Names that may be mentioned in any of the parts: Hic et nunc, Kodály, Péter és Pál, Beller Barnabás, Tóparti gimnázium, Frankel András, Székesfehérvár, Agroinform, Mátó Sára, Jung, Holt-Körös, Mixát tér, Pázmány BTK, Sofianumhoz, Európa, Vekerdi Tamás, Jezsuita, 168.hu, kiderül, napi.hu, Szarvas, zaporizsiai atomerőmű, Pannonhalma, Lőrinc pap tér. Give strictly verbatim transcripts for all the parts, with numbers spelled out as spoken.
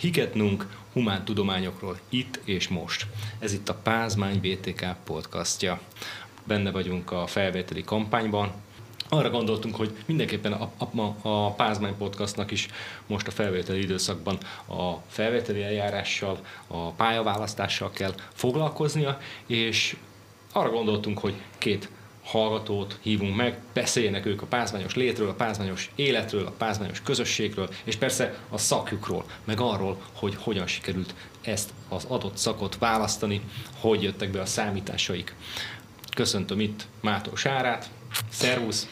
Hic et nunc, humán tudományokról itt és most. Ez itt a Pázmány bé té ká podcastja. Benne vagyunk a felvételi kampányban. Arra gondoltunk, hogy mindenképpen a, a, a Pázmány podcastnak is most a felvételi időszakban a felvételi eljárással, a pályaválasztással kell foglalkoznia, és arra gondoltunk, hogy két hallgatót hívunk meg, beszéljenek ők a pázmányos létről, a pázmányos életről, a pázmányos közösségről, és persze a szakjukról, meg arról, hogy hogyan sikerült ezt az adott szakot választani, hogy jöttek be a számításaik. Köszöntöm itt Mátó Sárát. Szervusz!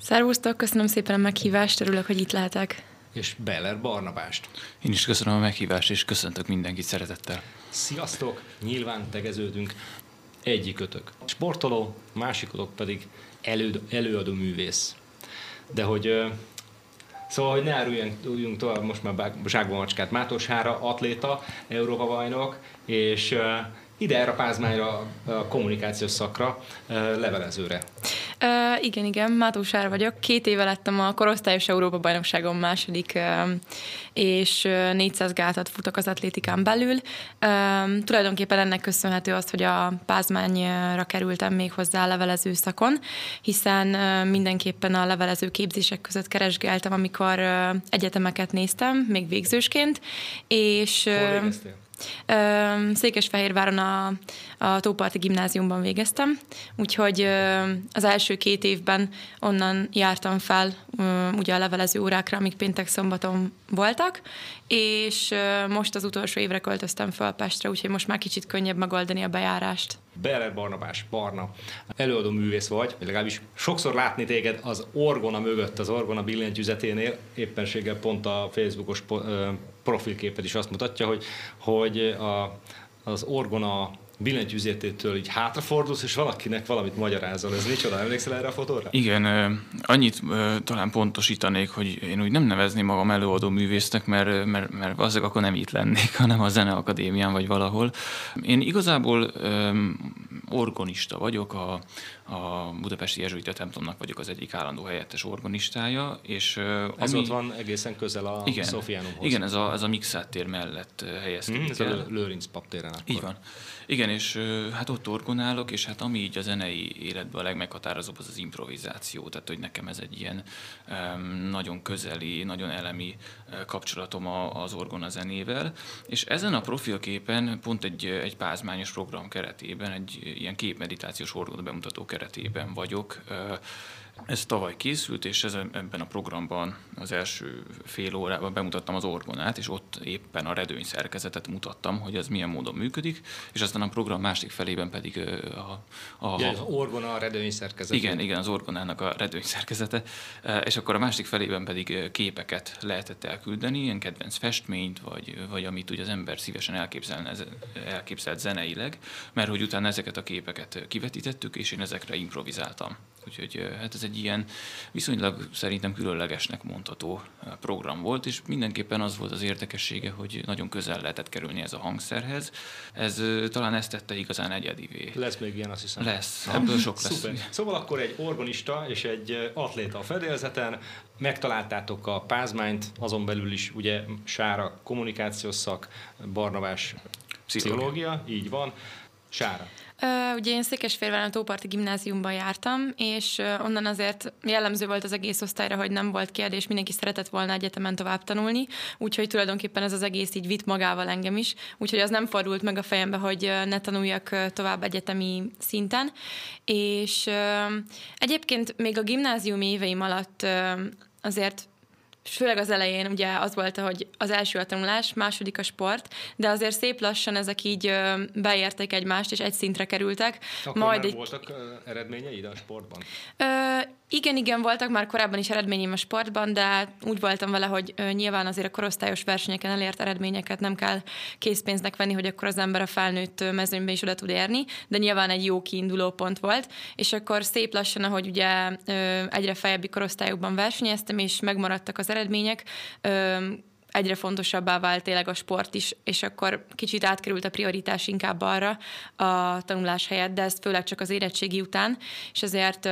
Szervusztok, köszönöm szépen a meghívást, örülök, hogy itt lehetek. És Beller Barnabást. Én is köszönöm a meghívást, és köszöntök mindenkit szeretettel. Sziasztok, nyilván tegeződünk. Egyikötök sportoló, másikotok pedig elő, előadó művész. De hogy, szóval, hogy ne áruljunk tovább, most már zsákba macskát. Mátó Sára, atléta, Európa-bajnok, és ide erre a Pázmányra, a kommunikációs szakra, levelezőre. Uh, igen, igen, Mátó Sára vagyok. Két éve lettem a korosztályos Európa-bajnokságon második, uh, és négyszáz gátat futok az atlétikán belül. Uh, tulajdonképpen ennek köszönhető az, hogy a Pázmányra kerültem még hozzá a levelező szakon, hiszen uh, mindenképpen a levelező képzések között keresgéltem, amikor uh, egyetemeket néztem, még végzősként, és... Uh, Székesfehérváron a, a Tóparti gimnáziumban végeztem, úgyhogy az első két évben onnan jártam fel ugye a levelező órákra, amik péntek-szombaton voltak, és most az utolsó évre költöztem fel Pestre, úgyhogy most már kicsit könnyebb megoldani a bejárást. Beller Barnabás, Barna, előadó művész vagy, vagy legalábbis sokszor látni téged az orgona mögött, az orgona billentyűzeténél, éppenséggel pont a Facebookos profilképed is azt mutatja, hogy, hogy a, az orgona billentyűzetétől így hátrafordulsz, és valakinek valamit magyarázol. Ez micsoda? Emlékszel erre a fotóra? Igen, annyit talán pontosítanék, hogy én úgy nem nevezném magam előadó művésznek, mert, mert, mert azok akkor nem itt lennék, hanem a Zeneakadémián vagy valahol. Én igazából orgonista vagyok, a, a Budapesti Jezsuita Templomnak vagyok az egyik állandó helyettes orgonistája. És ez ami... ott van egészen közel a igen, Sofianumhoz. Igen, ez a, ez a Mixát tér mellett helyezkedik hmm, Ez el. A Lőrinc pap téren akkor. Így van. Igen, és hát ott orgonálok, és hát ami így a zenei életben a legmeghatározóbb, az az improvizáció. Tehát, hogy nekem ez egy ilyen nagyon közeli, nagyon elemi kapcsolatom az orgona zenével. És ezen a profilképen pont egy, egy pázmányos program keretében, egy ilyen képmeditációs orgona bemutató keretében vagyok. Ez tavaly készült, és ez, ebben a programban az első fél órában bemutattam az orgonát, és ott éppen a redőny szerkezetet mutattam, hogy ez milyen módon működik, és aztán a program másik felében pedig a... a ja, az orgona a redőny szerkezete. Igen, igen, az orgonának a redőny szerkezete, és akkor a másik felében pedig képeket lehetett elküldeni, ilyen kedvenc festményt, vagy, vagy amit ugye az ember szívesen elképzelne, elképzelt zeneileg, mert hogy utána ezeket a képeket kivetítettük, és én ezekre improvizáltam. Úgyhogy hát ez egy ilyen viszonylag szerintem különlegesnek mondható program volt, és mindenképpen az volt az érdekessége, hogy nagyon közel lehetett kerülni ez a hangszerhez. Ez talán ezt tette igazán egyedivé. Lesz még ilyen, azt hiszem. Lesz, ebből sok lesz. Szuper. Szóval akkor egy orgonista és egy atléta a fedélzeten, megtaláltátok a Pázmányt, azon belül is ugye Sára kommunikációs szak, Barnabás pszichológia, pszichológia így van. Sára. Uh, ugye én Székesfehérváron a Tóparti gimnáziumban jártam, és uh, onnan azért jellemző volt az egész osztályra, hogy nem volt kérdés, mindenki szeretett volna egyetemen tovább tanulni, úgyhogy tulajdonképpen ez az egész így vitt magával engem is, úgyhogy az nem fordult meg a fejembe, hogy uh, ne tanuljak uh, tovább egyetemi szinten, és uh, egyébként még a gimnázium éveim alatt uh, azért főleg az elején ugye az volt, hogy az első a tanulás, második a sport, de azért szép lassan ezek így beértek egymást, és egy szintre kerültek. Akkor Majd már egy... voltak eredményeid a sportban? Ö, igen, igen, voltak már korábban is eredményeim a sportban, de úgy voltam vele, hogy nyilván azért a korosztályos versenyeken elért eredményeket nem kell készpénznek venni, hogy akkor az ember a felnőtt mezőnybe is oda tud érni, de nyilván egy jó kiinduló pont volt, és akkor szép lassan, ahogy ugye egyre feljebbi korosztályokban versenyeztem, és megmaradtak az eredmények, egyre fontosabbá vált tényleg a sport is, és akkor kicsit átkerült a prioritás inkább arra a tanulás helyett, de ez főleg csak az érettségi után, és ezért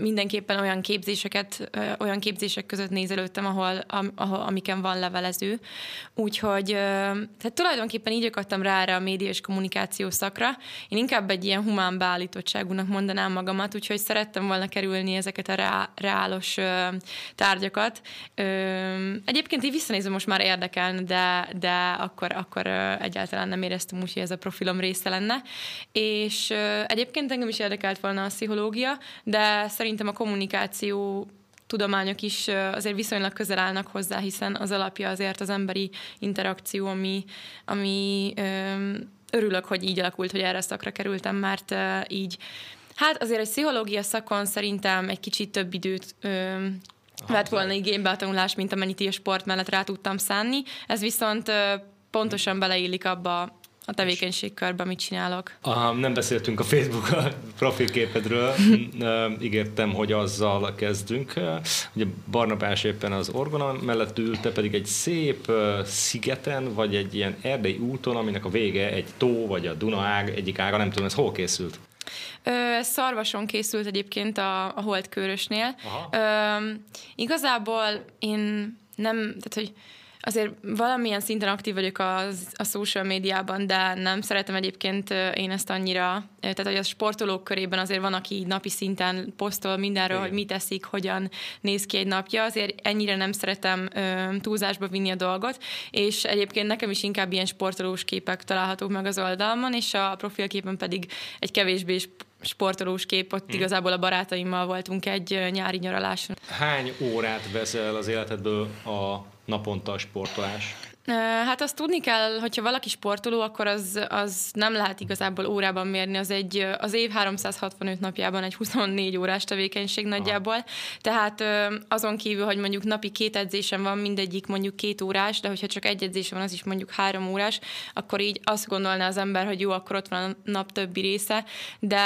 mindenképpen olyan képzéseket, olyan képzések között nézelődtem, ahol, ahol, amiken van levelező. Úgyhogy tehát tulajdonképpen így akadtam rá erre a média és kommunikáció szakra. Én inkább egy ilyen humán beállítottságúnak mondanám magamat, úgyhogy szerettem volna kerülni ezeket a reá, reálos tárgyakat. Egyébként így visszanézve most már érdekelne, de, de akkor, akkor egyáltalán nem éreztem úgy, hogy ez a profilom része lenne. És egyébként engem is érdekelt volna a pszichológia, de szerintem a kommunikáció tudományok is azért viszonylag közel állnak hozzá, hiszen az alapja azért az emberi interakció, ami, ami örülök, hogy így alakult, hogy erre a szakra kerültem, mert így, hát azért egy pszichológia szakon szerintem egy kicsit több időt vett volna igénybe a tanulás, mint amennyit a sport mellett rá tudtam szánni. Ez viszont pontosan beleillik abba a tevékenységkörben, mit csinálok. Aha, nem beszéltünk a Facebook profilképedről. Ígértem, hogy azzal kezdünk. Ugye Barnabás éppen az orgona mellett ül, te pedig egy szép szigeten, vagy egy ilyen erdei úton, aminek a vége egy tó, vagy a Dunaág egyik ága, nem tudom, ez hol készült? Ez Szarvason készült egyébként a, a Holt-Körösnél. Igazából én nem, tehát hogy azért valamilyen szinten aktív vagyok az, a social médiában, de nem szeretem egyébként én ezt annyira, tehát hogy a sportolók körében azért van, aki napi szinten posztol mindenről, igen, hogy mit eszik, hogyan néz ki egy napja, azért ennyire nem szeretem ö, túlzásba vinni a dolgot, és egyébként nekem is inkább ilyen sportolós képek találhatók meg az oldalon, és a profilképen pedig egy kevésbé sportolós kép, ott hmm. igazából a barátaimmal voltunk egy nyári nyaraláson. Hány órát veszel az életedből a naponta a sportolás? Hát azt tudni kell, hogyha valaki sportoló, akkor az, az nem lehet igazából órában mérni, az, egy, az év háromszázhatvanöt napjában egy huszonnégy órás tevékenység nagyjából, aha, tehát azon kívül, hogy mondjuk napi két edzésem van, mindegyik mondjuk két órás, de hogyha csak egy edzésem van, az is mondjuk három órás, akkor így azt gondolná az ember, hogy jó, akkor ott van a nap többi része, de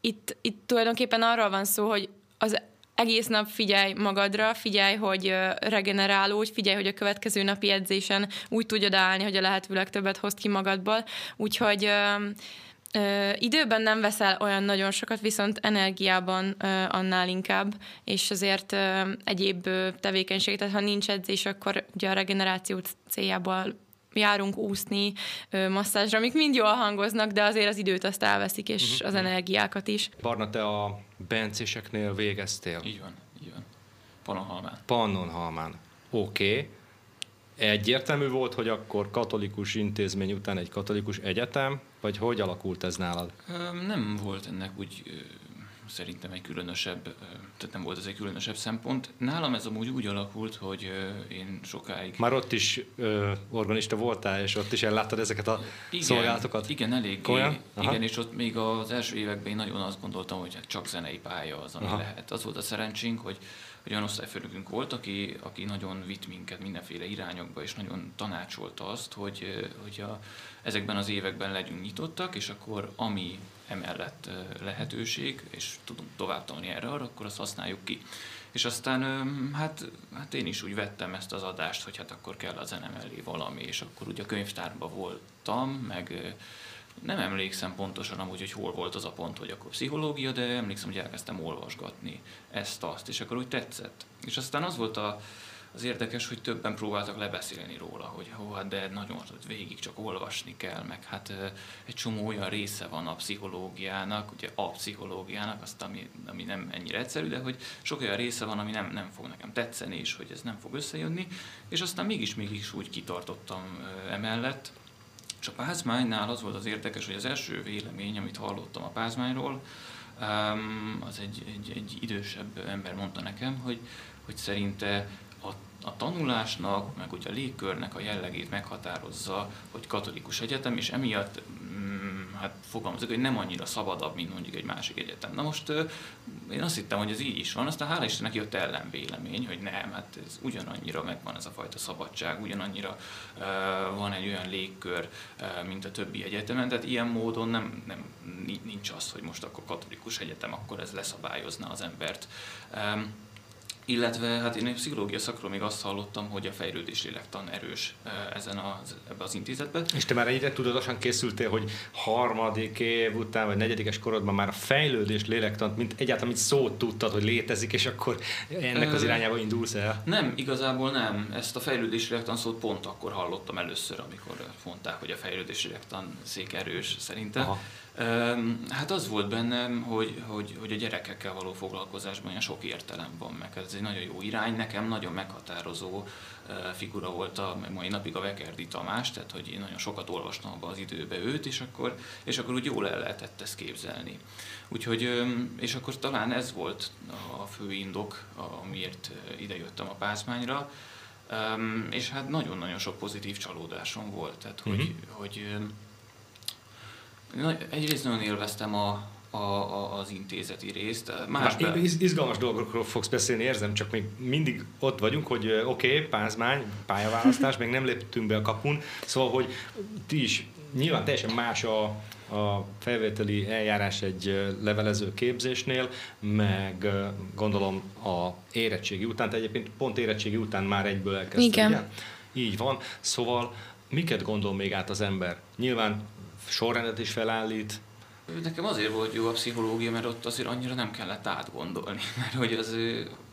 itt, itt tulajdonképpen arról van szó, hogy az egész nap figyelj magadra, figyelj, hogy regenerálódj, figyelj, hogy a következő napi edzésen úgy tudjad állni, hogy a lehető legtöbbet hozd ki magadból. Úgyhogy ö, ö, időben nem veszel olyan nagyon sokat, viszont energiában ö, annál inkább, és azért ö, egyéb ö, tevékenység, tehát ha nincs edzés, akkor ugye a regeneráció céljából járunk úszni, masszázsra, amik mind jól hangoznak, de azért az időt azt elveszik, és uh-huh. az energiákat is. Barna, te a bencéseknél végeztél? Így van, így van. Pannonhalmán. Pannonhalmán. Oké. Okay. Egyértelmű volt, hogy akkor katolikus intézmény után egy katolikus egyetem, vagy hogy alakult ez nálad? Nem volt ennek úgy szerintem egy különösebb, tehát nem volt ez egy különösebb szempont. Nálam ez amúgy úgy alakult, hogy én sokáig... Már ott is ö, organista voltál, és ott is elláttad ezeket a igen, szolgálatokat? Igen, eléggé. Igen, és ott még az első években én nagyon azt gondoltam, hogy csak zenei pálya az, ami aha. lehet. Az volt a szerencsénk, hogy, hogy olyan osztályfőnökünk volt, aki, aki nagyon vitt minket mindenféle irányokba, és nagyon tanácsolta azt, hogy, hogy a, ezekben az években legyünk nyitottak, és akkor ami emellett lehetőség, és tudunk tovább tanulni erre, arra, akkor azt használjuk ki. És aztán hát, hát én is úgy vettem ezt az adást, hogy hát akkor kell a zene mellé valami, és akkor ugye a könyvtárban voltam, meg nem emlékszem pontosan amúgy, hogy hol volt az a pont, hogy akkor pszichológia, de emlékszem, hogy elkezdtem olvasgatni ezt-azt, és akkor úgy tetszett. És aztán az volt a az érdekes, hogy többen próbáltak lebeszélni róla, hogy hó, hát de nagyon hogy végig csak olvasni kell, meg hát egy csomó olyan része van a pszichológiának, ugye a pszichológiának, azt, ami, ami nem ennyire egyszerű, de hogy sok olyan része van, ami nem, nem fog nekem tetszeni, és hogy ez nem fog összejönni, és aztán mégis-mégis úgy kitartottam emellett. És a Pázmánynál az volt az érdekes, hogy az első vélemény, amit hallottam a Pázmányról, az egy, egy, egy idősebb ember mondta nekem, hogy, hogy szerinte a tanulásnak, meg ugye a légkörnek a jellegét meghatározza, hogy katolikus egyetem, és emiatt mm, hát fogalmazok, hogy nem annyira szabadabb, mint mondjuk egy másik egyetem. Na most euh, én azt hittem, hogy ez így is van, aztán hála Istennek jött ellenvélemény, hogy nem, hát ez ugyanannyira megvan ez a fajta szabadság, ugyanannyira uh, van egy olyan légkör, uh, mint a többi egyetemen, tehát ilyen módon nem, nem, nincs az, hogy most akkor katolikus egyetem, akkor ez leszabályozna az embert. Um, Illetve hát én a pszichológia szakról még azt hallottam, hogy a fejlődés lélektan erős ezen az, ebbe az intézetben. És te már ennyire tudatosan készültél, hogy harmadik év után, vagy negyedikes korodban már a fejlődés lélektant, mint egyáltalán mint szót tudtad, hogy létezik, és akkor ennek az irányába indulsz el? Nem, igazából nem. Ezt a fejlődés lélektan szót pont akkor hallottam először, amikor mondták, hogy a fejlődés lélektan szék erős szerintem. Aha. Hát az volt bennem, hogy, hogy, hogy a gyerekekkel való foglalkozásban olyan sok értelem van, meg ez egy nagyon jó irány, nekem nagyon meghatározó figura volt a mai napig a Vekerdi Tamás, tehát hogy én nagyon sokat olvastam abba az időbe őt, és akkor, és akkor úgy jól el lehetett ezt képzelni. Úgyhogy, és akkor talán ez volt a fő indok, amiért idejöttem a Pázmányra, és hát nagyon-nagyon sok pozitív csalódásom volt, tehát hogy, mm-hmm. hogy egyrészt nagyon élveztem a, a, a, az intézeti részt. Másben... Már izgalmas dolgokról fogsz beszélni, érzem, csak még mindig ott vagyunk, hogy oké, okay, Pázmány, pályaválasztás, még nem léptünk be a kapun, szóval, hogy ti is nyilván teljesen más a, a felvételi eljárás egy levelező képzésnél, meg gondolom a érettségi után, te egyébként pont érettségi után már egyből elkezdted. Igen. Ugye? Így van, szóval miket gondol még át az ember? Nyilván sorrendet is felállít. Nekem azért volt jó a pszichológia, mert ott azért annyira nem kellett átgondolni, mert hogy az,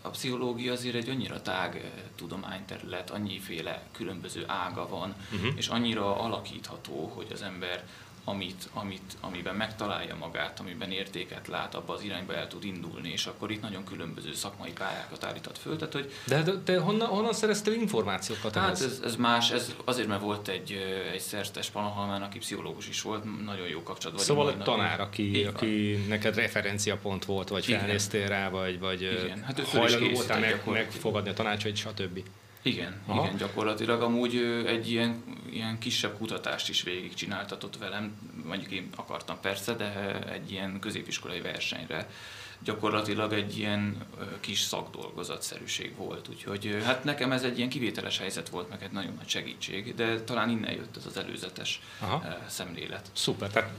a pszichológia azért egy annyira tág tudományterület, annyiféle különböző ága van, uh-huh. és annyira alakítható, hogy az ember amit, amit, amiben megtalálja magát, amiben értéket lát, abba az irányba el tud indulni, és akkor itt nagyon különböző szakmai pályákat állíthat föl. Tehát, hogy de, de, de honnan, honnan szereztél információkat? Hát ez, ez más, ez azért, mert volt egy, egy szerztes Pannonhalmán, aki pszichológus is volt, nagyon jó kapcsolat. Szóval egy tanár, aki, aki neked referenciapont volt, vagy igen. felnéztél rá, vagy, vagy hát hajlandó voltál meg, megfogadni a tanácsait, stb. Igen, igen, gyakorlatilag amúgy egy ilyen, ilyen kisebb kutatást is végigcsináltatott velem, mondjuk én akartam persze, de egy ilyen középiskolai versenyre gyakorlatilag egy ilyen kis szakdolgozatszerűség volt, úgyhogy hát nekem ez egy ilyen kivételes helyzet volt, meg egy nagyon nagy segítség, de talán innen jött ez az előzetes aha. szemlélet. Szuper, tehát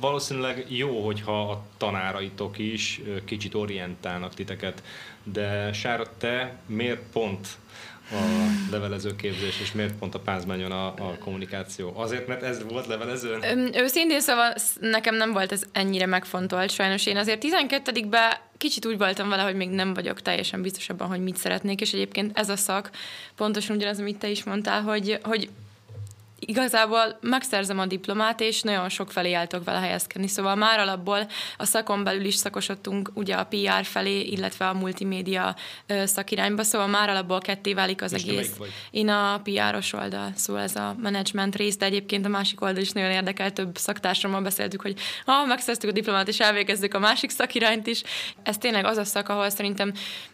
valószínűleg jó, hogyha a tanáraitok is kicsit orientálnak titeket, de Sára, te miért pont a levelező képzés, és miért pont a Pázmányon a, a kommunikáció? Azért, mert ez volt levelezőn? Őszintén szóval nekem nem volt ez ennyire megfontolt, sajnos én azért tizenkettedikben kicsit úgy voltam vele, hogy még nem vagyok teljesen biztos abban, hogy mit szeretnék, és egyébként ez a szak, pontosan ugyanaz, amit te is mondtál, hogy, hogy igazából megszerzem a diplomát, és nagyon sok felé álltok vele helyezkedni. Szóval már alapból a szakon belül is szakosodtunk ugye a pé er felé, illetve a multimédia szakirányba, szóval már alapból ketté válik az most egész. Én a pé eres oldal, szóval ez a menedzsment rész, de egyébként a másik oldal is nagyon érdekel, több szaktársammal beszéltük, hogy ha megszerztük a diplomát, és elvégezzük a másik szakirányt is. Ez tényleg az a szak, ahol szerintem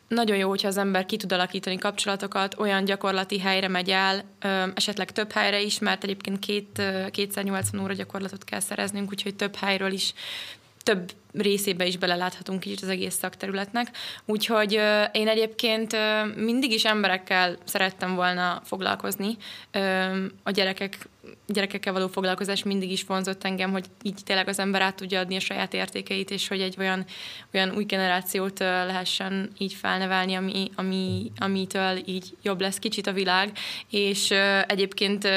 nagyon jó, hogyha az ember ki tud alakítani kapcsolatokat, olyan gyakorlati helyre megy el, esetleg több helyre is, mert egyébként két, kétszáznyolcvan óra gyakorlatot kell szereznünk, úgyhogy több helyről is, több részébe is beleláthatunk kicsit az egész szakterületnek. Úgyhogy én egyébként mindig is emberekkel szerettem volna foglalkozni. A gyerekek, gyerekekkel való foglalkozás mindig is vonzott engem, hogy így tényleg az ember át tudja adni a saját értékeit, és hogy egy olyan, olyan új generációt lehessen így felnevelni, ami, ami, amitől így jobb lesz kicsit a világ. És egyébként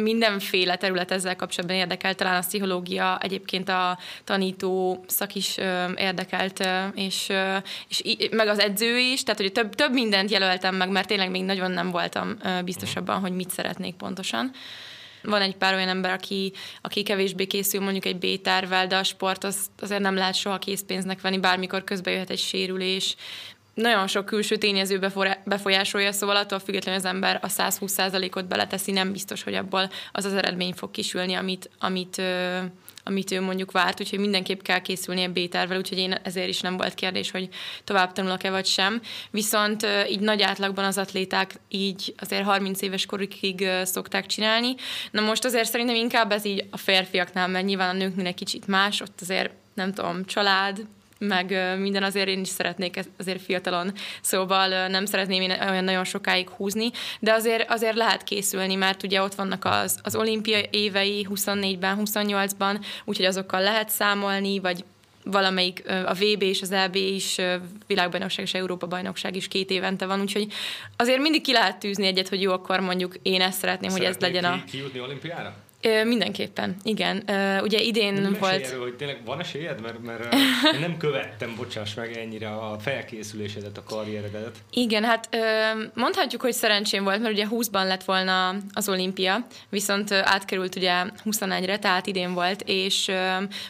mindenféle terület ezzel kapcsolatban érdekel, talán a pszichológia, egyébként a tanító szak is ö, érdekelt, ö, és, ö, és í- meg az edző is, tehát hogy több, több mindent jelöltem meg, mert tényleg még nagyon nem voltam ö, biztos abban, hogy mit szeretnék pontosan. Van egy pár olyan ember, aki, aki kevésbé készül mondjuk egy bé tervvel, de a sport az, azért nem lehet soha készpénznek venni, bármikor közbe jöhet egy sérülés. Nagyon sok külső tényező befora- befolyásolja, szóval attól függetlenül az ember a száz húsz százalékot beleteszi, nem biztos, hogy abból az az eredmény fog kisülni, amit, amit ö, amit ő mondjuk várt, úgyhogy mindenképp kell készülni a bé tervvel, úgyhogy én ezért is nem volt kérdés, hogy tovább tanulok-e vagy sem. Viszont így nagy átlagban az atléták így azért harminc éves korukig szokták csinálni. Na most azért szerintem inkább ez így a férfiaknál, mert nyilván a nőknél egy kicsit más, ott azért nem tudom, család, meg minden, azért én is szeretnék azért fiatalon, szóval nem szeretném én olyan nagyon sokáig húzni, de azért, azért lehet készülni, mert ugye ott vannak az, az olimpia évei huszonnégyben, huszonnyolcban, úgyhogy azokkal lehet számolni, vagy valamelyik, a vé bé és az é bé is, világbajnokság és Európa-bajnokság is két évente van, úgyhogy azért mindig ki lehet tűzni egyet, hogy jó, akkor mondjuk én ezt szeretném, Szeretnél hogy ez legyen ki, a... kijutni olimpiára? Mindenképpen, igen. Ugye idén Mesélj volt... Erről, hogy tényleg van esélyed? Mert, mert én nem követtem, bocsáss meg, ennyire a felkészülésedet, a karrieredet. Igen, hát mondhatjuk, hogy szerencsém volt, mert ugye húszban lett volna az olimpia, viszont átkerült ugye huszonegyre, tehát idén volt, és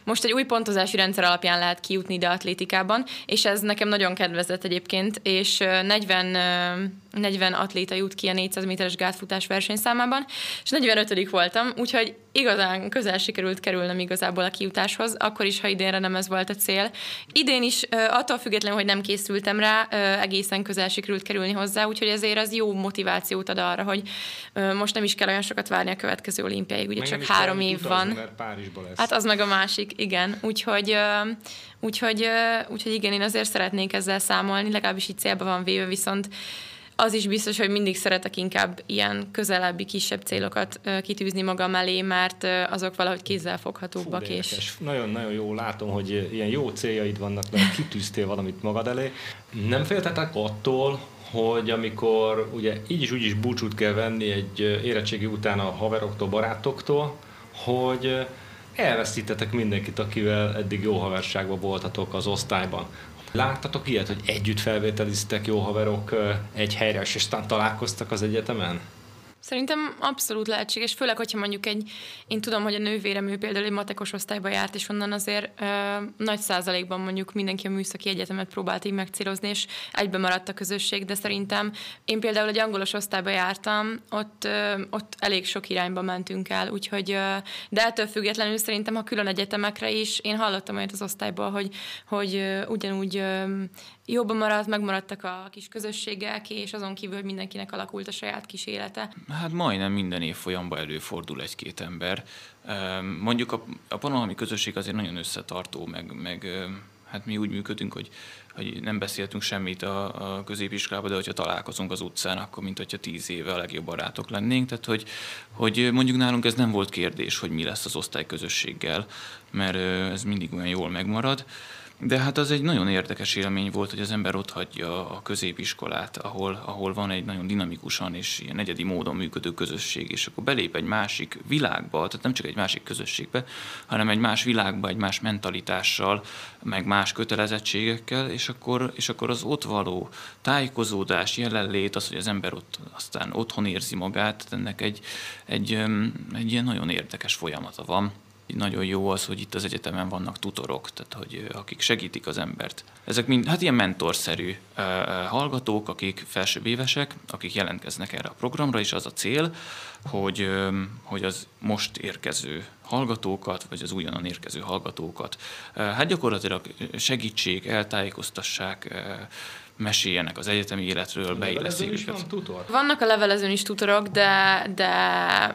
most egy új pontozási rendszer alapján lehet kijutni ide atlétikában, és ez nekem nagyon kedvezett egyébként, és negyven atléta jut ki a négyszáz méteres gátfutás versenyszámában, és negyvenötödik voltam, úgyhogy igazán közel sikerült kerülnem igazából a kijutáshoz, akkor is, ha idénre nem ez volt a cél. Idén is, attól függetlenül, hogy nem készültem rá, egészen közel sikerült kerülni hozzá, úgyhogy ezért az jó motivációt ad arra, hogy most nem is kell olyan sokat várni a következő olimpiáig, ugye meg csak három év utazni, van. Hát az meg a másik, igen. Úgyhogy, úgyhogy, úgyhogy igen, én azért szeretnék ezzel számolni, legalábbis így célba van véve, viszont az is biztos, hogy mindig szeretek inkább ilyen közelebbi, kisebb célokat kitűzni magam elé, mert azok valahogy kézzelfoghatóbbak. És... Nagyon-nagyon jó, látom, hogy ilyen jó céljaid vannak, mert kitűztél valamit magad elé. Nem féltetek attól, hogy amikor ugye így is úgy is búcsút kell venni egy érettségi után a haveroktól, barátoktól, hogy elvesztítetek mindenkit, akivel eddig jó haverságban voltatok az osztályban. Láttatok ilyet, hogy együtt felvételiztek jó haverok egy helyre, és aztán találkoztak az egyetemen? Szerintem abszolút lehetséges, főleg, hogyha mondjuk egy, én tudom, hogy a nővérem, ő például egy matekos osztályba járt, és onnan azért ö, nagy százalékban mondjuk mindenki a műszaki egyetemet próbált így megcélozni, és egyben maradt a közösség, de szerintem én például egy angolos osztályba jártam, ott, ö, ott elég sok irányba mentünk el, úgyhogy, ö, de ettől függetlenül szerintem, ha külön egyetemekre is, én hallottam olyat az osztályból, hogy, hogy ö, ugyanúgy ö, jobban maradt, megmaradtak a kis közösségek, és azon kívül, hogy mindenkinek alakult a saját kis élete. Hát majdnem minden évfolyamban előfordul egy-két ember. Mondjuk a, a pannonhalmi közösség azért nagyon összetartó, meg, meg hát mi úgy működünk, hogy, hogy nem beszéltünk semmit a, a középiskolában, de hogyha találkozunk az utcán, akkor mint hogyha tíz éve a legjobb barátok lennénk. Tehát, hogy, hogy mondjuk nálunk ez nem volt kérdés, hogy mi lesz az osztályközösséggel, mert ez mindig olyan jól megmarad. De hát az egy nagyon érdekes élmény volt, hogy az ember otthagyja a középiskolát, ahol, ahol van egy nagyon dinamikusan és ilyen egyedi módon működő közösség, és akkor belép egy másik világba, tehát nem csak egy másik közösségbe, hanem egy más világba, egy más mentalitással, meg más kötelezettségekkel, és akkor, és akkor az ott való tájékozódás, jelenlét, az, hogy az ember ott aztán otthon érzi magát, ennek egy, egy, egy ilyen nagyon érdekes folyamata van. Nagyon jó az, hogy itt az egyetemen vannak tutorok, tehát hogy akik segítik az embert. Ezek mind hát ilyen mentorszerű hallgatók, akik felsőbb évesek, akik jelentkeznek erre a programra, és az a cél, hogy, hogy az most érkező hallgatókat, vagy az újonnan érkező hallgatókat hát gyakorlatilag segítsék, eltájékoztassák, meséljenek az egyetemi életről, beilleszik őket. Van tutor? Vannak a levelezőn is tutorok, de, de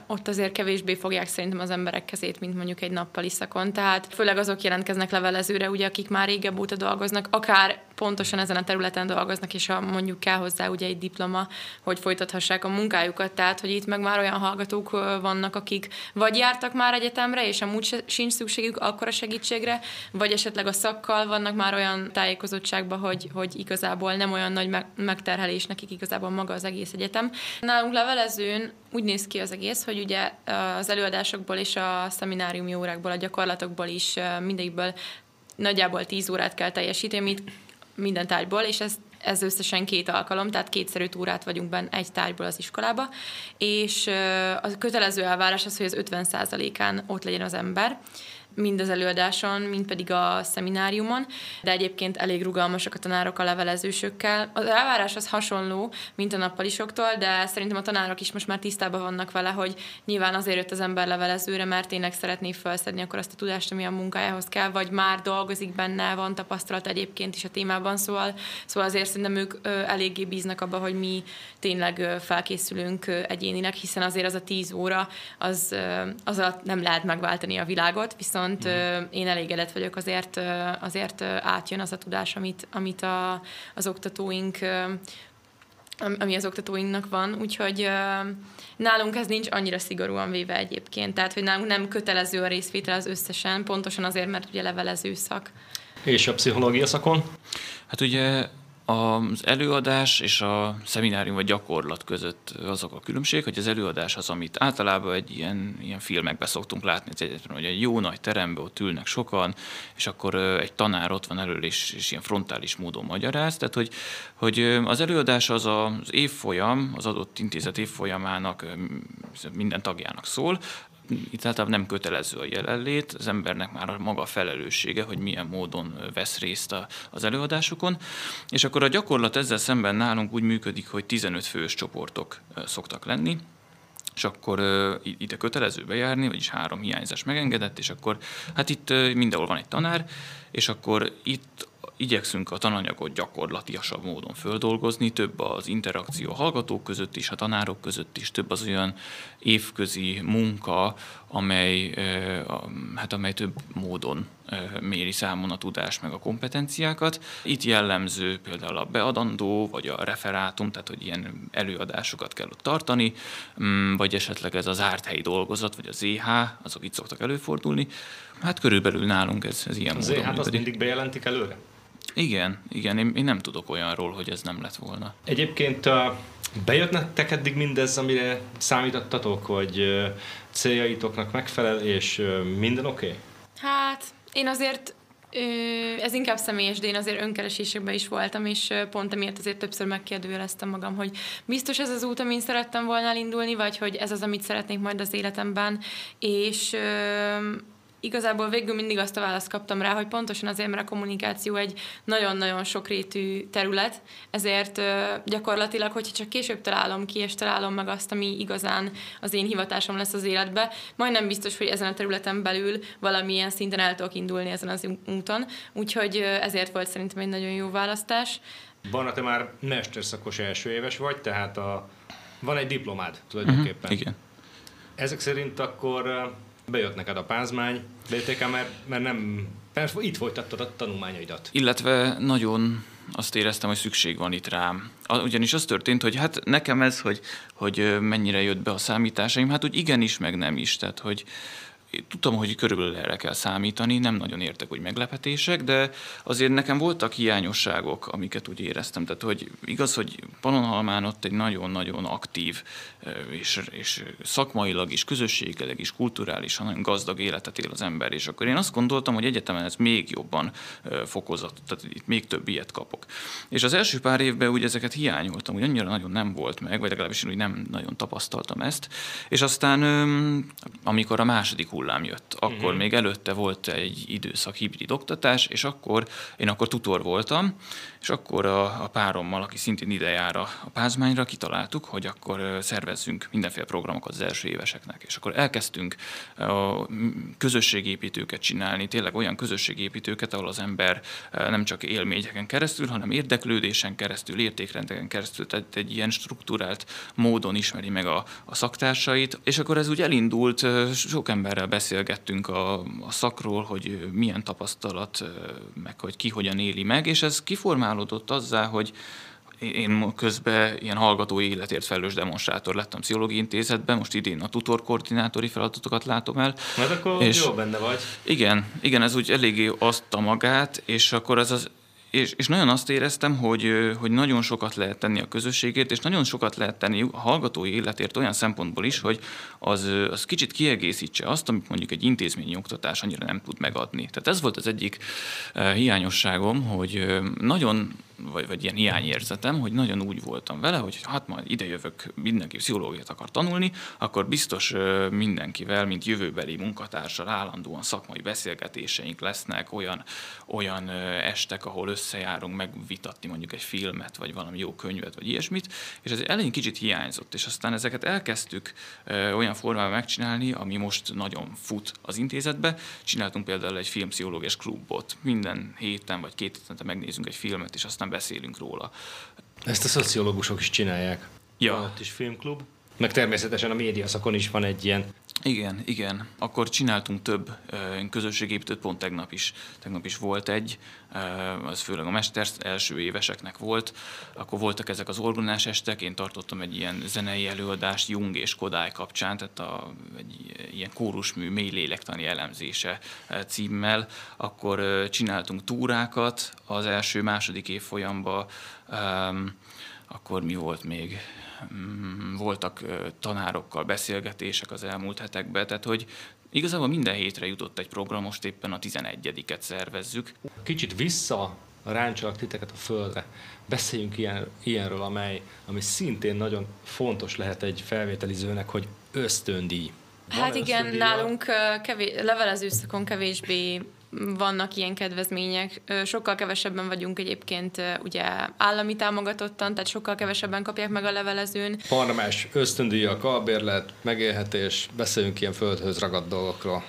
ott azért kevésbé fogják szerintem az emberek kezét, mint mondjuk egy nappali szakon. Tehát főleg azok jelentkeznek levelezőre, ugye, akik már régebb óta dolgoznak, akár pontosan ezen a területen dolgoznak, és ha mondjuk kell hozzá ugye egy diploma, hogy folytathassák a munkájukat. Tehát, hogy itt meg már olyan hallgatók vannak, akik vagy jártak már egyetemre, és amúgy sincs szükségük akkora segítségre, vagy esetleg a szakkal vannak már olyan tájékozottságban, hogy, hogy igazából nem olyan nagy megterhelés nekik igazából maga az egész egyetem. Nálunk levelezőn úgy néz ki az egész, hogy ugye az előadásokból és a szemináriumi órákból, a gyakorlatokból is mindegyikből nagyjából tíz órát kell teljesíteni minden tárgyból, és ez Ez összesen két alkalom, tehát kétszer öt órát vagyunk benne egy tárgyból az iskolába, és a kötelező elvárás az, hogy az ötven százalékán ott legyen az ember, mind az előadáson, mind pedig a szemináriumon, de egyébként elég rugalmasak a tanárok a levelezősökkel. Az elvárás az hasonló, mint a nappalisoktól, de szerintem a tanárok is most már tisztában vannak vele, hogy nyilván azért jött az ember levelezőre, mert tényleg szeretné felszedni akkor azt a tudást, ami a munkájához kell, vagy már dolgozik benne, van tapasztalat egyébként is a témában, szóval, szóval azért szerintem ők eléggé bíznak abba, hogy mi tényleg felkészülünk egyéninek, hiszen azért az a tíz óra, az, az alatt nem lehet megváltani a világot, viszont mm. én elégedett vagyok, azért, azért átjön az a tudás, amit, amit a, az oktatóink, ami az oktatóinknak van, úgyhogy nálunk ez nincs annyira szigorúan véve egyébként, tehát hogy nálunk nem kötelező a részvétel az összesen, pontosan azért, mert ugye levelező szak. és a pszichológia szakon? Hát ugye az előadás és a szeminárium vagy gyakorlat között azok a különbség, hogy az előadás az, amit általában egy ilyen, ilyen filmekben szoktunk látni az egyetemről, hogy egy jó nagy teremben ott ülnek sokan, és akkor egy tanár ott van elől, és, és ilyen frontális módon magyaráz. Tehát, hogy, hogy az előadás az az évfolyam, az adott intézet évfolyamának minden tagjának szól. Itt általában nem kötelező a jelenlét, az embernek már a maga felelőssége, hogy milyen módon vesz részt az előadásokon. És akkor a gyakorlat ezzel szemben nálunk úgy működik, hogy tizenöt fős csoportok szoktak lenni, és akkor ide kötelező bejárni, vagyis három hiányzás megengedett, és akkor hát itt mindenhol van egy tanár, és akkor itt igyekszünk a tananyagot gyakorlatiasabb módon földolgozni, több az interakció a hallgatók között is, a tanárok között is, több az olyan évközi munka, amely, hát amely több módon méri számon a tudást meg a kompetenciákat. Itt jellemző például a beadandó, vagy a referátum, tehát hogy ilyen előadásokat kell ott tartani, vagy esetleg ez az zárt helyi dolgozat, vagy a zé há, azok itt szoktak előfordulni. Hát körülbelül nálunk ez, ez ilyen a módon. A zé há-t azt mindig bejelentik előre? Igen, igen, én, én nem tudok olyanról, hogy ez nem lett volna. Egyébként bejött nektek eddig mindez, amire számítottatok, hogy céljaitoknak megfelel, és minden oké? Okay? Hát, én azért, ez inkább személyes, de én azért önkeresésekben is voltam, és pont emiatt azért többször megkérdőjeleztem magam, hogy biztos ez az út, amin szerettem volna elindulni, vagy hogy ez az, amit szeretnék majd az életemben, és... Igazából végül mindig azt a választ kaptam rá, hogy pontosan azért, mert a kommunikáció egy nagyon-nagyon sokrétű terület, ezért gyakorlatilag, hogyha csak később találom ki, és találom meg azt, ami igazán az én hivatásom lesz az életbe, majdnem biztos, hogy ezen a területen belül valamilyen szinten el tudok indulni ezen az úton, úgyhogy ezért volt szerintem egy nagyon jó választás. Barna, te már mesterszakos elsőéves vagy, tehát a... van egy diplomád tulajdonképpen. Uh-huh, igen. Ezek szerint akkor... Bejött neked a Pázmány bé té ká, mert, mert nem, mert itt folytattad a tanulmányaidat. Illetve nagyon azt éreztem, hogy szükség van itt rám. Ugyanis az történt, hogy hát nekem ez, hogy, hogy mennyire jött be a számításaim, hát úgy igenis, meg nem is. Tehát, hogy tudtam, hogy körülbelül erre kell számítani, nem nagyon értek úgy meglepetések, de azért nekem voltak hiányosságok, amiket úgy éreztem. Tehát, hogy igaz, hogy Pannonhalmán ott egy nagyon-nagyon aktív és, és szakmailag is, közösségileg is, kulturálisan nagyon gazdag életet él az ember, és akkor én azt gondoltam, hogy egyetemen ez még jobban fokozott, tehát itt még több ilyet kapok. És az első pár évben úgy ezeket hiányoltam, úgy annyira nagyon nem volt meg, vagy legalábbis úgy nem nagyon tapasztaltam ezt, és aztán amikor a második hullám jött. Akkor uh-huh. még előtte volt egy időszak hibrid oktatás, és akkor én akkor tutor voltam, és akkor a, a párommal, aki szintén ide jár a, a Pázmányra, kitaláltuk, hogy akkor szervezzünk mindenféle programokat az első éveseknek. És akkor elkezdtünk a közösségépítőket csinálni, tényleg olyan közösségépítőket, ahol az ember nem csak élményeken keresztül, hanem érdeklődésen keresztül, értékrendeken keresztül, tehát egy ilyen strukturált módon ismeri meg a, a szaktársait. És akkor ez úgy elindult, sok emberrel beszélgettünk a, a szakról, hogy milyen tapasztalat, meg hogy ki hogyan éli meg, és ez kiformálódott azzá, hogy én közben ilyen hallgatói életért felelős demonstrátor lettem a Pszichológiai Intézetben, most idén a tutorkoordinátori feladatokat látom el. Mert akkor és jó benne vagy. Igen, igen, ez úgy eléggé adta magát, és akkor ez az És, és nagyon azt éreztem, hogy, hogy nagyon sokat lehet tenni a közösségért, és nagyon sokat lehet tenni a hallgatói életért olyan szempontból is, hogy az, az kicsit kiegészítse azt, amit mondjuk egy intézményi oktatás annyira nem tud megadni. Tehát ez volt az egyik hiányosságom, hogy nagyon... Vagy, vagy ilyen hiányérzetem, hogy nagyon úgy voltam vele, hogy hát majd idejövök, mindenki pszichológiát akar tanulni, akkor biztos mindenkivel, mint jövőbeli munkatársal állandóan szakmai beszélgetéseink lesznek, olyan, olyan estek, ahol összejárunk megvitatni mondjuk egy filmet, vagy valami jó könyvet, vagy ilyesmit, és ez elég kicsit hiányzott, és aztán ezeket elkezdtük olyan formában megcsinálni, ami most nagyon fut az intézetbe. Csináltunk például egy filmpszichológiás klubot. Minden héten vagy két héten megnézünk egy filmet, és aztán beszélünk róla. Ezt a szociológusok is csinálják. Ja. Ott is filmklub. Meg természetesen a média szakon is van egy ilyen Igen, igen. Akkor csináltunk több közösségépítőt, pont tegnap is. Tegnap is volt egy, az főleg a mestersz, első éveseknek volt. Akkor voltak ezek az orgonás estek, én tartottam egy ilyen zenei előadást Jung és Kodály kapcsán, tehát a, egy ilyen kórusmű mély lélektani elemzése címmel. Akkor csináltunk túrákat az első-második évfolyamba, akkor mi volt még? Voltak tanárokkal beszélgetések az elmúlt hetekben, tehát hogy igazából minden hétre jutott egy program, most éppen a tizenegyediket szervezzük. Kicsit vissza ráncsolak titeket a földre. Beszéljünk ilyen, ilyenről, amely, ami szintén nagyon fontos lehet egy felvételizőnek, hogy ösztöndíj. Van hát igen, ösztöndíj nálunk kevés, levelezőszakon kevésbé vannak ilyen kedvezmények. Sokkal kevesebben vagyunk egyébként ugye állami támogatottan, tehát sokkal kevesebben kapják meg a levelezőn. Farmás, ösztöndíjak, albérlet, megélhetés, beszéljünk ilyen földhöz ragadt dolgokról.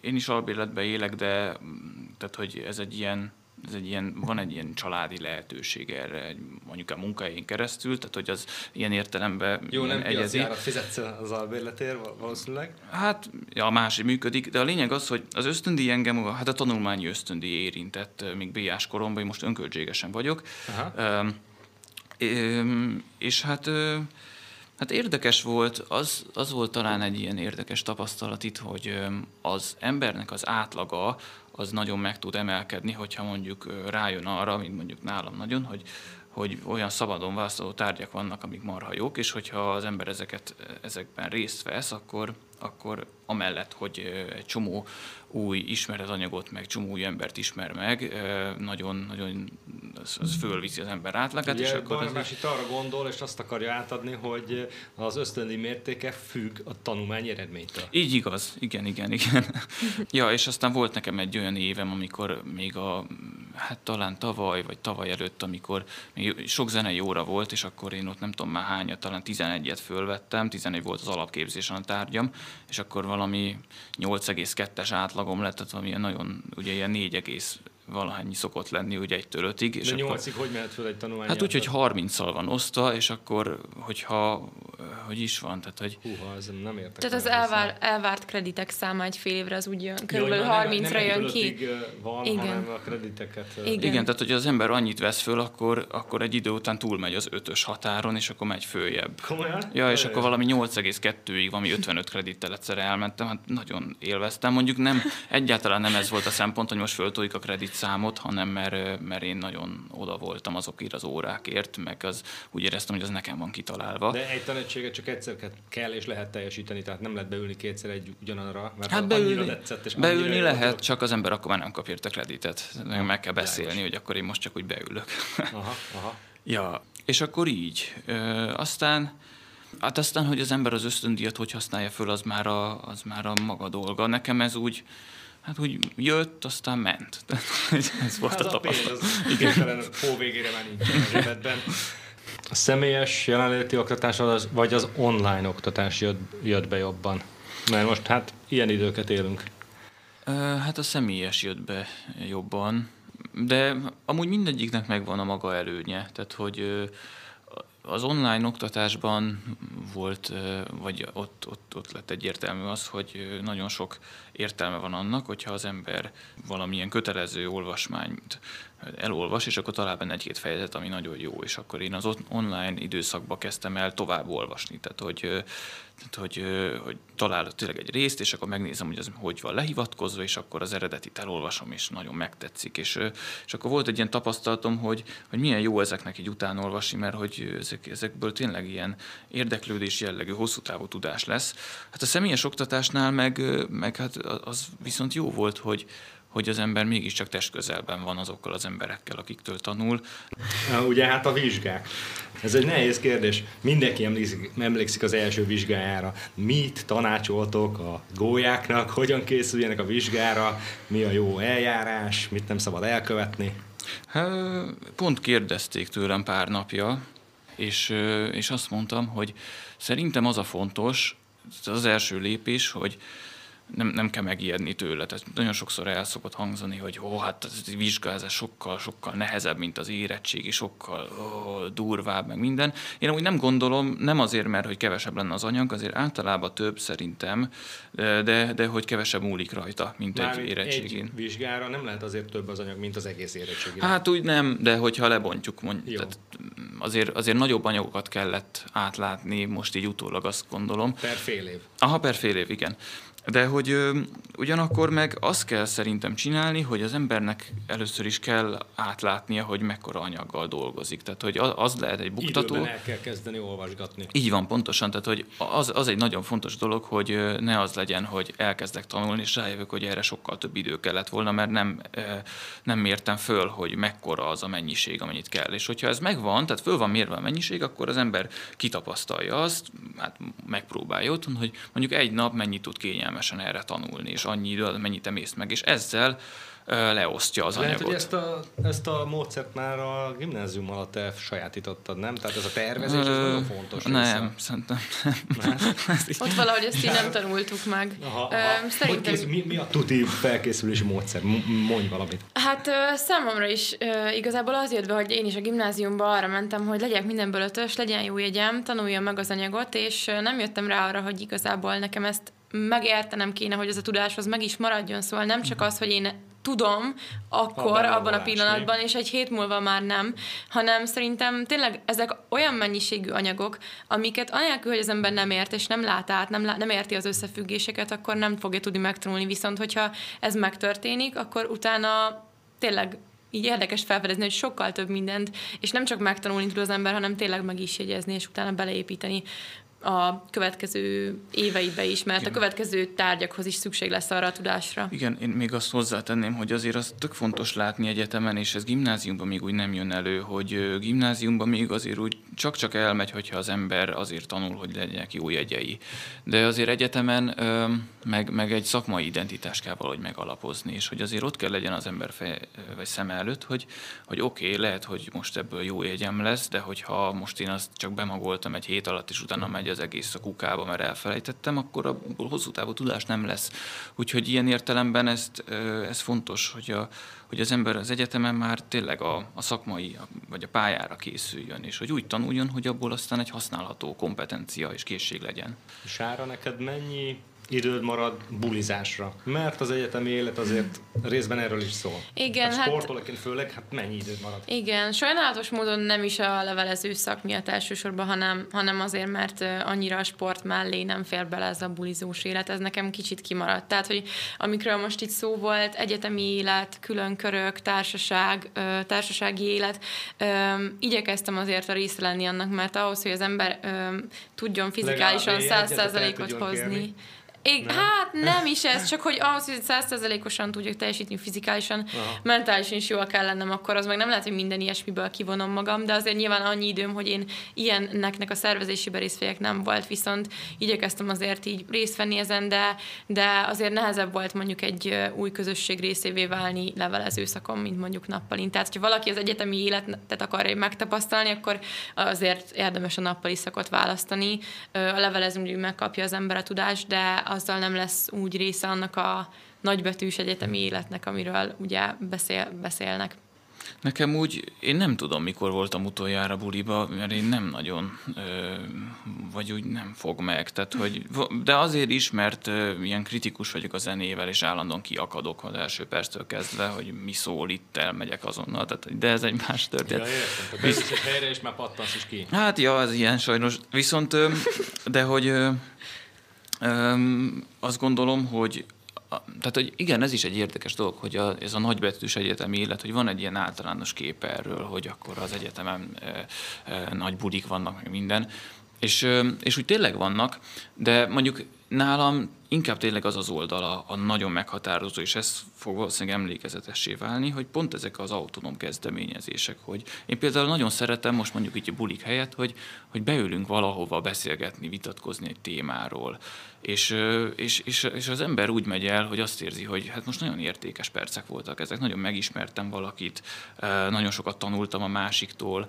Én is albérletben élek, de tehát, hogy ez egy ilyen, ez egy ilyen, van egy ilyen családi lehetőség erre, mondjuk a munkahelyén keresztül, tehát hogy az ilyen értelemben jó, nem egyedi. Az járat fizetsz az albérletért valószínűleg? Hát, ja, a másik működik, de a lényeg az, hogy az ösztöndíj engem, hát a tanulmányi ösztöndíj érintett, még bé á-s koromban, most önköltségesen vagyok. Aha. És hát... Hát érdekes volt, az, az volt talán egy ilyen érdekes tapasztalat itt, hogy az embernek az átlaga az nagyon meg tud emelkedni, hogyha mondjuk rájön arra, mint mondjuk nálam nagyon, hogy, hogy olyan szabadon választható tárgyak vannak, amik marha jók, és hogyha az ember ezeket, ezekben részt vesz, akkor, akkor amellett, hogy egy csomó új ismeretanyagot, meg csomó új embert ismer meg, nagyon-nagyon fölviszi az ember átlagát. Ugye, és akkor Barnabás itt arra gondol, és azt akarja átadni, hogy az ösztöndíj mértéke függ a tanulmány eredménytől. Így igaz, igen, igen, igen. Ja, és aztán volt nekem egy olyan évem, amikor még a, hát talán tavaly, vagy tavaly előtt, amikor még sok zenei óra volt, és akkor én ott nem tudom már hányat, talán tizenegyet fölvettem, tizenegy volt az alapképzésen a tárgyam, és akkor valami nyolc egész kettes átlagom lett, tehát valami nagyon, ugye ilyen négy egész valahányi szokott lenni, ugye egytől ötig. De nyolcig hogy mehet föl egy tanulmány? Hát úgy, hogy harminccal van osztva, és akkor, hogyha, hogy is van, tehát hogy... Húha, ez nem értek. Tehát az elvár, elvárt kreditek száma egy fél évre, az úgy jön, körülbelül harmincra jön ki. Van, igen. Hanem a krediteket... Igen. Igen, tehát hogyha az ember annyit vesz föl, akkor, akkor egy idő után túlmegy az ötös határon, és akkor megy följebb. Komolyan? Ja, és akkor valami nyolc egész kettőig, valami ötvenöt kredittel egyszer elmentem, hát nagyon élveztem. Mondjuk nem, egyáltalán nem ez volt a szempont, hogy most föltoljuk a kredit számot, hanem mert, mert én nagyon oda voltam azokért az órákért, meg az, úgy éreztem, hogy az nekem van kitalálva. De egy tanegységet csak egyszer kell és lehet teljesíteni, tehát nem lehet beülni kétszer egy ugyanarra, mert hát beülni, tetszett, és beülni lehet, voltok. Csak az ember akkor már nem kapja a kreditet. Meg kell beszélni, János. Hogy akkor én most csak úgy beülök. Aha, aha. Ja, és akkor így. Ö, aztán Hát aztán, hogy az ember az ösztöndíjat hogy használja föl, az már a, az már a maga dolga. Nekem ez úgy, hát úgy jött, aztán ment. Ez volt hát a tapasztalat. Igen, hó végére már nincsen az életben. A személyes jelenléti oktatás vagy az online oktatás jött, jött be jobban? Mert most hát ilyen időket élünk. Hát a személyes jött be jobban, de amúgy mindegyiknek megvan a maga előnye. Tehát, hogy... Az online oktatásban volt, vagy ott, ott, ott lett egyértelmű az, hogy nagyon sok értelme van annak, hogyha az ember valamilyen kötelező olvasmányt elolvas, és akkor talál benne egy-két fejezet, ami nagyon jó, és akkor én az online időszakban kezdtem el tovább olvasni, tehát hogy, tehát hogy, hogy találok tényleg egy részt, és akkor megnézem, hogy az hogy van lehivatkozva, és akkor az eredetit elolvasom, és nagyon megtetszik, és, és akkor volt egy ilyen tapasztalatom, hogy, hogy milyen jó ezeknek így utánolvasni, mert hogy ezek, ezekből tényleg ilyen érdeklődés jellegű, hosszú távú tudás lesz. Hát a személyes oktatásnál meg, meg hát az viszont jó volt, hogy hogy az ember mégiscsak testközelben van azokkal az emberekkel, akiktől tanul. Ugye hát a vizsgák. Ez egy nehéz kérdés. Mindenki emlékszik, emlékszik az első vizsgájára. Mit tanácsoltok a gólyáknak? Hogyan készüljenek a vizsgára? Mi a jó eljárás? Mit nem szabad elkövetni? Pont kérdezték tőlem pár napja, és, és azt mondtam, hogy szerintem az a fontos, az első lépés, hogy nem, nem kell megijedni tőle. Tehát nagyon sokszor el szokott hangzani, hogy ó, hát a vizsga ez sokkal, sokkal nehezebb, mint az érettségi, sokkal ó, durvább, meg minden. Én úgy nem gondolom, nem azért, mert hogy kevesebb lenne az anyag, azért általában több szerintem, de, de hogy kevesebb múlik rajta, mint már egy érettségén. Egy vizsgára nem lehet azért több az anyag, mint az egész érettségére. Hát úgy nem, de hogyha lebontjuk, mondjuk, tehát azért, azért nagyobb anyagokat kellett átlátni, most így utólag azt gondolom. Per fél év. Aha, per fél év, igen. De hogy ö, ugyanakkor meg azt kell szerintem csinálni, hogy az embernek először is kell átlátnia, hogy mekkora anyaggal dolgozik. Tehát, hogy az, az lehet egy buktató. Időben el kell kezdeni olvasgatni. Így van, pontosan. Tehát, hogy az, az egy nagyon fontos dolog, hogy ne az legyen, hogy elkezdek tanulni, és rájövök, hogy erre sokkal több idő kellett volna, mert nem, nem mértem föl, hogy mekkora az a mennyiség, amennyit kell. És hogyha ez megvan, tehát föl van mérve a mennyiség, akkor az ember kitapasztalja azt, hát megpróbálja otthon, hogy mondjuk egy nap mennyit tud kényelmezni erre tanulni, és annyi idő, mennyit emész meg, és ezzel ö, leosztja az lehet, anyagot. Lehet, hogy ezt a, ezt a módszert már a gimnázium alatt te sajátítottad, nem? Tehát ez a tervezés, ö, ez nagyon fontos. Nem, szerintem nem. nem. Ott valahogy ezt így nem tanultuk meg. Aha, aha. Szerintem... Kész, mi, mi a tuti felkészülési módszer? Mondj valamit. Hát ö, számomra is ö, igazából az jött be, hogy én is a gimnáziumba arra mentem, hogy legyek mindenből ötös, legyen jó jegyem, tanuljam meg az anyagot, és nem jöttem rá arra, hogy igazából nekem ezt megértenem kéne, hogy ez a tudáshoz meg is maradjon, szóval nem csak az, hogy én tudom akkor, abban a pillanatban, és egy hét múlva már nem, hanem szerintem tényleg ezek olyan mennyiségű anyagok, amiket anélkül, hogy az ember nem ért, és nem lát át, nem, lá- nem érti az összefüggéseket, akkor nem fogja tudni megtanulni, viszont hogyha ez megtörténik, akkor utána tényleg így érdekes felfedezni, hogy sokkal több mindent, és nem csak megtanulni tud az ember, hanem tényleg meg is jegyezni, és utána beleépíteni a következő éveibe is, mert igen, a következő tárgyakhoz is szükség lesz arra a tudásra. Igen, én még azt hozzátenném, hogy azért az tök fontos látni egyetemen, és ez gimnáziumban még úgy nem jön elő, hogy gimnáziumban még azért úgy csak-csak elmegy, hogyha az ember azért tanul, hogy legyenek jó jegyei. De azért egyetemen meg, meg egy szakmai identitás kell valahogy megalapozni, és hogy azért ott kell legyen az ember fej, vagy szem előtt, hogy, hogy oké, okay, lehet, hogy most ebből jó jegyem lesz, de hogyha most én azt csak bemagoltam egy hét alatt, és utána megy az egész a kukába, mert elfelejtettem, akkor abból hosszú távú tudás nem lesz. Úgyhogy ilyen értelemben ezt, ez fontos, hogy, a, hogy az ember az egyetemen már tényleg a, a szakmai, a, vagy a pályára készüljön, és hogy úgy tanuljon, hogy abból aztán egy használható kompetencia és készség legyen. Sára, neked mennyi időd marad bulizásra? Mert az egyetemi élet azért részben erről is szól. Igen, hát... Sportolóként főleg, hát mennyi időd marad? Igen, sajnálatos módon nem is a levelező szak miatt elsősorban, hanem, hanem azért, mert annyira a sport mellé nem fér bele ez a bulizós élet. Ez nekem kicsit kimaradt. Tehát, hogy amikről most itt szó volt, egyetemi élet, külön körök, társaság, társasági élet, igyekeztem azért a része lenni annak, mert ahhoz, hogy az ember tudjon fizikálisan száz százalékot hozni. Ég, nem. Hát nem is ez, csak hogy ahhoz, hogy száz százalékosan tudjak teljesíteni fizikálisan, aha, mentálisan is jól kell lennem, akkor az meg nem lehet, hogy minden ilyesmiből kivonom magam, de azért nyilván annyi időm, hogy én ilyeneknek a szervezésében részt vegyek nem volt, viszont igyekeztem azért így részt venni ezen, de, de azért nehezebb volt mondjuk egy új közösség részévé válni levelező szakon, mint mondjuk nappalin. Tehát, hogyha valaki az egyetemi életet akarja megtapasztalni, akkor azért érdemes a nappali szakot választani. A levelező megkapja az ember a tudást, de azzal nem lesz úgy része annak a nagybetűs egyetemi életnek, amiről ugye beszél, beszélnek. Nekem úgy, én nem tudom, mikor voltam utoljára buliba, mert én nem nagyon, vagy úgy nem fog meg. Tehát, hogy, de azért is, mert ilyen kritikus vagyok a zenével, és állandóan kiakadok az első perctől kezdve, hogy mi szól itt, elmegyek azonnal. Tehát, de ez egy más történet. Ja, értem, Visz... egy helyre, és már pattansz is ki. Hát, ja, ez ilyen sajnos. Viszont, de hogy... Öm, azt gondolom, hogy, tehát, hogy igen, ez is egy érdekes dolog, hogy a, ez a nagybetűs egyetemi élet, hogy van egy ilyen általános kép erről, hogy akkor az egyetemen e, e, nagy bulik vannak, meg minden, és, e, és úgy tényleg vannak, de mondjuk nálam inkább tényleg az az oldala a nagyon meghatározó, és ez fog valószínűleg emlékezetessé válni, hogy pont ezek az autonóm kezdeményezések, hogy én például nagyon szeretem most mondjuk így a bulik helyett, hogy, hogy beülünk valahova beszélgetni, vitatkozni egy témáról, és, és, és, és az ember úgy megy el, hogy azt érzi, hogy hát most nagyon értékes percek voltak ezek, nagyon megismertem valakit, nagyon sokat tanultam a másiktól,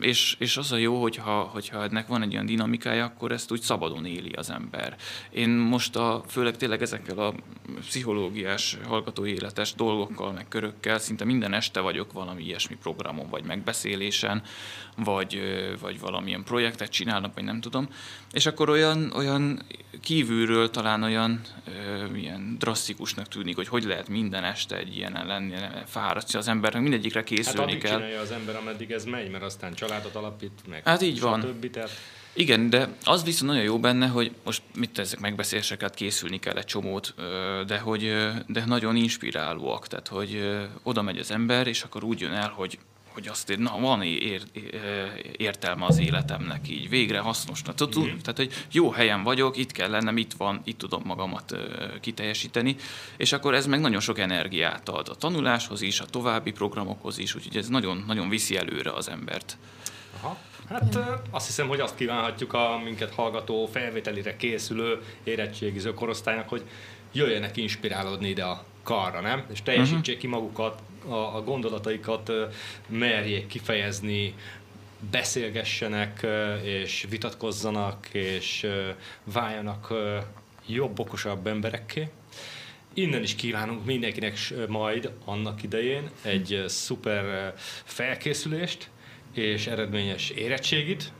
és, és az a jó, hogyha, hogyha ennek van egy olyan dinamikája, akkor ezt úgy szabadon éli az ember. Én most most a, főleg tényleg ezekkel a pszichológiás, hallgatói életes dolgokkal, meg körökkel szinte minden este vagyok valami ilyesmi programon, vagy megbeszélésen, vagy, vagy valamilyen projektet csinálnak, vagy nem tudom. És akkor olyan, olyan kívülről talán olyan ö, ilyen drasztikusnak tűnik, hogy hogy lehet minden este egy ilyenen lenni, fárasztja az embernek, mindegyikre készülni kell. Hát addig csinálja az ember, ameddig ez megy, mert aztán családot alapít, meg hát így van. Többi, tehát... Igen, de az viszont nagyon jó benne, hogy most mit ezek megbeszéléseket készülni kell egy csomót, de hogy de nagyon inspirálóak, tehát hogy oda megy az ember, és akkor úgy jön el, hogy, hogy azt ér, na, van ér, értelme az életemnek így, végre hasznosnak. Tehát, hogy jó helyen vagyok, itt kell lennem, itt van, itt tudom magamat kiteljesíteni, és akkor ez meg nagyon sok energiát ad a tanuláshoz is, a további programokhoz is, úgyhogy ez nagyon, nagyon viszi előre az embert. Aha. Hát azt hiszem, hogy azt kívánhatjuk a minket hallgató, felvételire készülő érettségiző korosztálynak, hogy jöjjenek inspirálódni ide a karra, nem? És teljesítsék ki magukat, a, a gondolataikat, merjék kifejezni, beszélgessenek, és vitatkozzanak, és váljanak jobb, okosabb emberekké. Innen is kívánunk mindenkinek majd annak idején egy szuper felkészülést, és eredményes érettségit,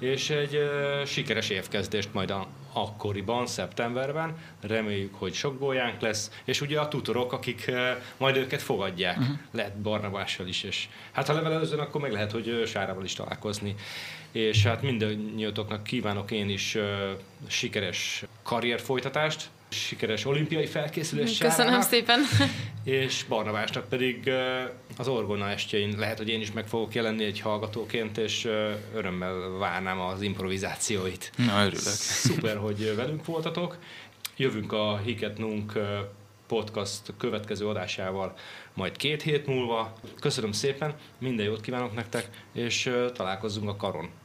és egy uh, sikeres évkezdést majd a, akkoriban, szeptemberben. Reméljük, hogy sok gólyánk lesz, és ugye a tutorok, akik uh, majd őket fogadják, uh-huh. lehet Barnabással is, és hát ha levelezően, akkor meg lehet, hogy uh, Sárával is találkozni. És hát mindannyiótoknak kívánok én is uh, sikeres karrierfolytatást, sikeres olimpiai felkészülést. Köszönöm Sárának, szépen. És Barnabásnak pedig az Orgona estjein lehet, hogy én is meg fogok jelenni egy hallgatóként, és örömmel várnám az improvizációit. Na, örülök. Szuper, hogy velünk voltatok. Jövünk a Hic et nunc podcast következő adásával majd két hét múlva. Köszönöm szépen, minden jót kívánok nektek, és találkozzunk a karon.